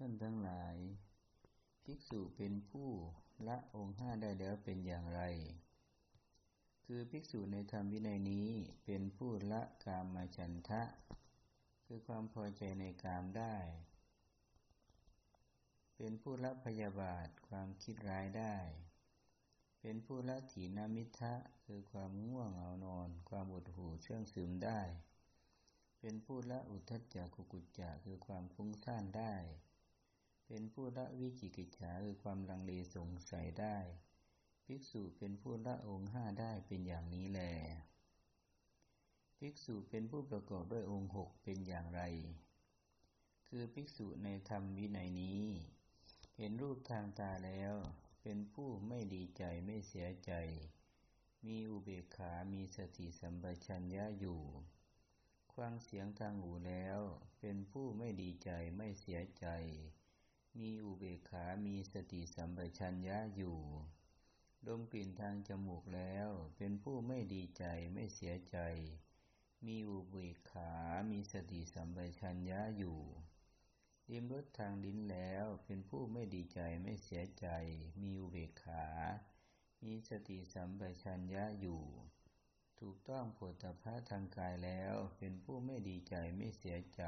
ท่านทั้งหลายภิกษุเป็นผู้ละองค์ห้าได้แล้วเป็นอย่างไรคือภิกษุในธรรมวินัยนี้เป็นผู้ละกามฉันทะคือความพอใจในกามได้เป็นผู้ละพยาบาทความคิดร้ายได้เป็นผู้ละถีนมิทธะคือความง่วงเหงานอนความหดหู่เชื่องซึมได้เป็นผู้ละอุทธัจจะกุกุจจะคือความฟุ้งซ่านได้เป็นผู้ละวิจิกิจฉาคือความลังเลสงสัยได้ภิกษุเป็นผู้ละองค์ห้าได้เป็นอย่างนี้แลภิกษุเป็นผู้ประกอบด้วยองค์หกเป็นอย่างไรคือภิกษุในธรรมวินัยนี้เห็นรูปทางตาแล้วเป็นผู้ไม่ดีใจไม่เสียใจมีอุเบกขามีสติสัมปชัญญะอยู่ฟังเสียงทางหูแล้วเป็นผู้ไม่ดีใจไม่เสียใจมีอุเบกขามีสติสัมปชัญญะอยู่ดมกลิ่นทางจมูกแล้วเป็นผู้ไม่ดีใจไม่เสียใจมีอุเบกขามีสติสัมปชัญญะอยู่ลิ้มรสทางลิ้นแล้วเป็นผู้ไม่ดีใจไม่เสียใจมีอุเบกขามีสติสัมปชัญญะอยู่ถูกต้องโผฏฐัพพะทางกายแล้วเป็นผู้ไม่ดีใจไม่เสียใจ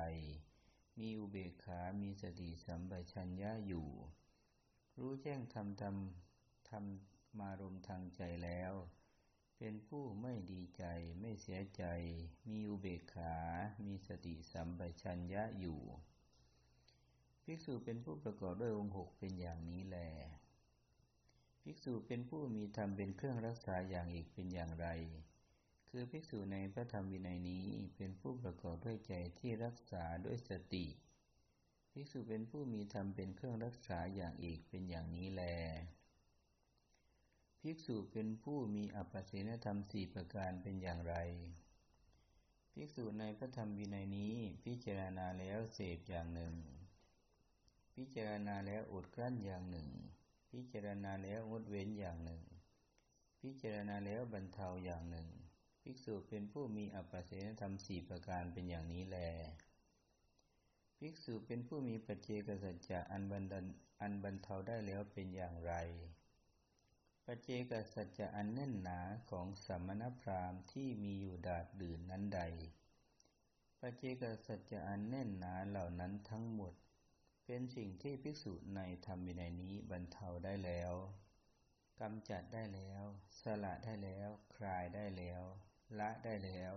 มีอุเบกขามีสติสัมปชัญญะอยู่รู้แจ้งธรรมารมณ์ทางใจแล้วเป็นผู้ไม่ดีใจไม่เสียใจมีอุเบกขามีสติสัมปชัญญะอยู่ภิกษุเป็นผู้ประกอบด้วยองค์หกเป็นอย่างนี้แลภิกษุเป็นผู้มีธรรมเป็นเครื่องรักษาอย่างอีกเป็นอย่างไรคือภิกษุในพระธรรมวินัยนี้เป็นผู้ประกอบด้วยใจที่รักษาด้วยสติภิกษุเป็นผู้มีธรรมเป็นเครื่องรักษาอย่างอีกเป็นอย่างนี้แลภิกษุเป็นผู้มีอัปปศีลธรรม4ประการเป็นอย่างไรภิกษุในพระธรรมวินัยนี้พิจารณาแล้วเสพอย่างหนึ่งพิจารณาแล้วอดกลั้นอย่างหนึ่งพิจารณาแล้วงดเว้นอย่างหนึ่งพิจารณาแล้วบรรเทาอย่างหนึ่งภิกษุเป็นผู้มีอัปปศีลธรรม4ประการเป็นอย่างนี้แลภิกษุเป็นผู้มีปัจเจกสัจจะอันบรรเทาได้แล้วเป็นอย่างไรปัจเจกสัจจะอันแน่นหนาของสมณพราหมณ์ที่มีอยู่ดาดดื่นนั้นใดปัจเจกสัจจะอันแน่นหนาเหล่านั้นทั้งหมดเป็นสิ่งที่ภิกษุในธรรมวินัยนี้บรรเทาได้แล้วกำจัดได้แล้วสละได้แล้วคลายได้แล้วละได้แล้ว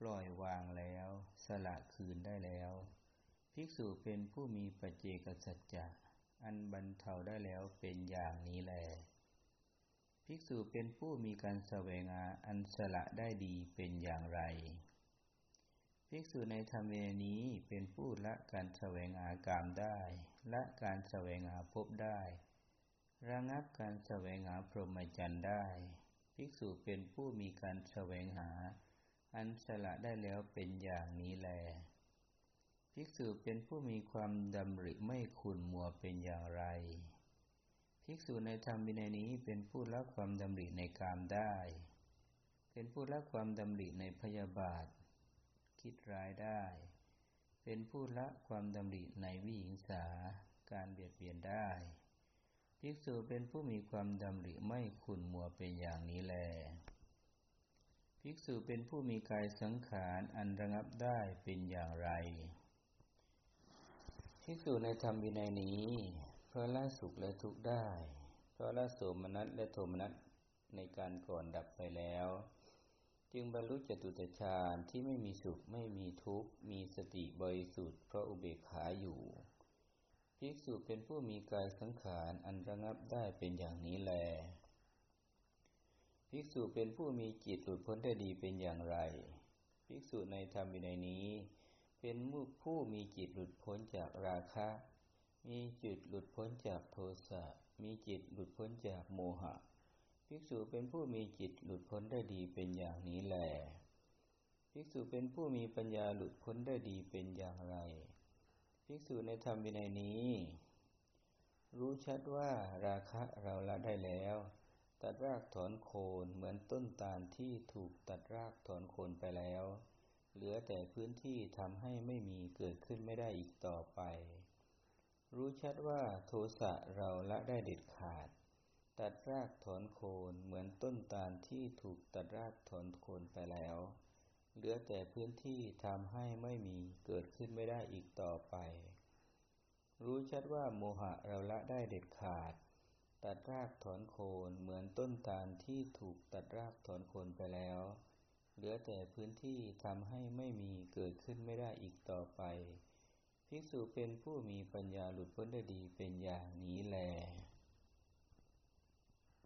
ปล่อยวางแล้วสละคืนได้แล้วภิกษุเป็นผู้มีปัจเจกสัจจะอันบรรเทาได้แล้วเป็นอย่างนี้แลภิกษุเป็นผู้มีการแสวงหาอันสละได้ดีเป็นอย่างไรภิกษุในธรรมเวนี้เป็นผู้ละการแสวงหากามได้ละการแสวงหาภพได้ระงับการแสวงหาพรหมจรรย์ได้ภิกษุเป็นผู้มีการแสวงหาอันสละได้แล้วเป็นอย่างนี้แลภิกษุเป็นผู้มีความดำริไม่ขุ่นมัวเป็นอย่างไรภิกษุในธรรมวินัยนี้เป็นผู้ละความดำริในกามได้เป็นผู้ละความดำริในพยาบาทคิดร้ายได้เป็นผู้ละความดำริในวิหิงสาการเบียดเบียนได้ภิกษุเป็นผู้มีความดำริไม่ขุ่นมัวเป็นอย่างนี้แลภิกษุเป็นผู้มีกายสังขารอันระงับได้เป็นอย่างไรภิกษุในธรรมวินัยนี้เพราะละสุขและทุกข์ได้เพราะละโสมนัสและโทมนัสในการก่อนดับไปแล้วจึงบรรลุจตุตฌานที่ไม่มีสุขไม่มีทุกข์มีสติบริสุทธิ์เพราะอุเบกขาอยู่ภิกษุเป็นผู้มีกายสังขารอันระงับได้เป็นอย่างนี้แลภิกษุเป็นผู้มีจิตหลุดพ้นได้ดีเป็นอย่างไรภิกษุในธรรมวินัยนี้เป็นผู้มีจิตหลุดพ้นจากราคะมีจิตหลุดพ้นจากโทสะมีจิตหลุดพ้นจากโมหะภิกษุเป็นผู้มีจิตหลุดพ้นได้ดีเป็นอย่างนี้แลภิกษุเป็นผู้มีปัญญาหลุดพ้นได้ดีเป็นอย่างไรภิกษุในธรรมวินัยนี้รู้ชัดว่าราคะเราละได้แล้วตัดรากถอนโคนเหมือนต้นตาลที่ถูกตัดรากถอนโคนไปแล้วเหลือแต่พื้นที่ทำให้ไม่มีเกิดขึ้นไม่ได้อีกต่อไป รู้ชัดว่าโทสะเราละได้เด็ดขาดตัดรากถอนโคนเหมือนต้นตาลที่ถูกตัดรากถอนโคนไปแล้วเหลือแต่พื้นที่ทำให้ไม่มีเกิดขึ้นไม่ได้อีกต่อไปรู้ชัดว่าโมหะเราละได้เด็ดขาดตัดรากถอนโคนเหมือนต้นตาลที่ถูกตัดรากถอนโคนไปแล้วเหลือแต่พื้นที่ทำให้ไม่มีเกิดขึ้นไม่ได้อีกต่อไปภิกษุเป็นผู้มีปัญญาหลุดพ้นได้ดีเป็นอย่างนี้แล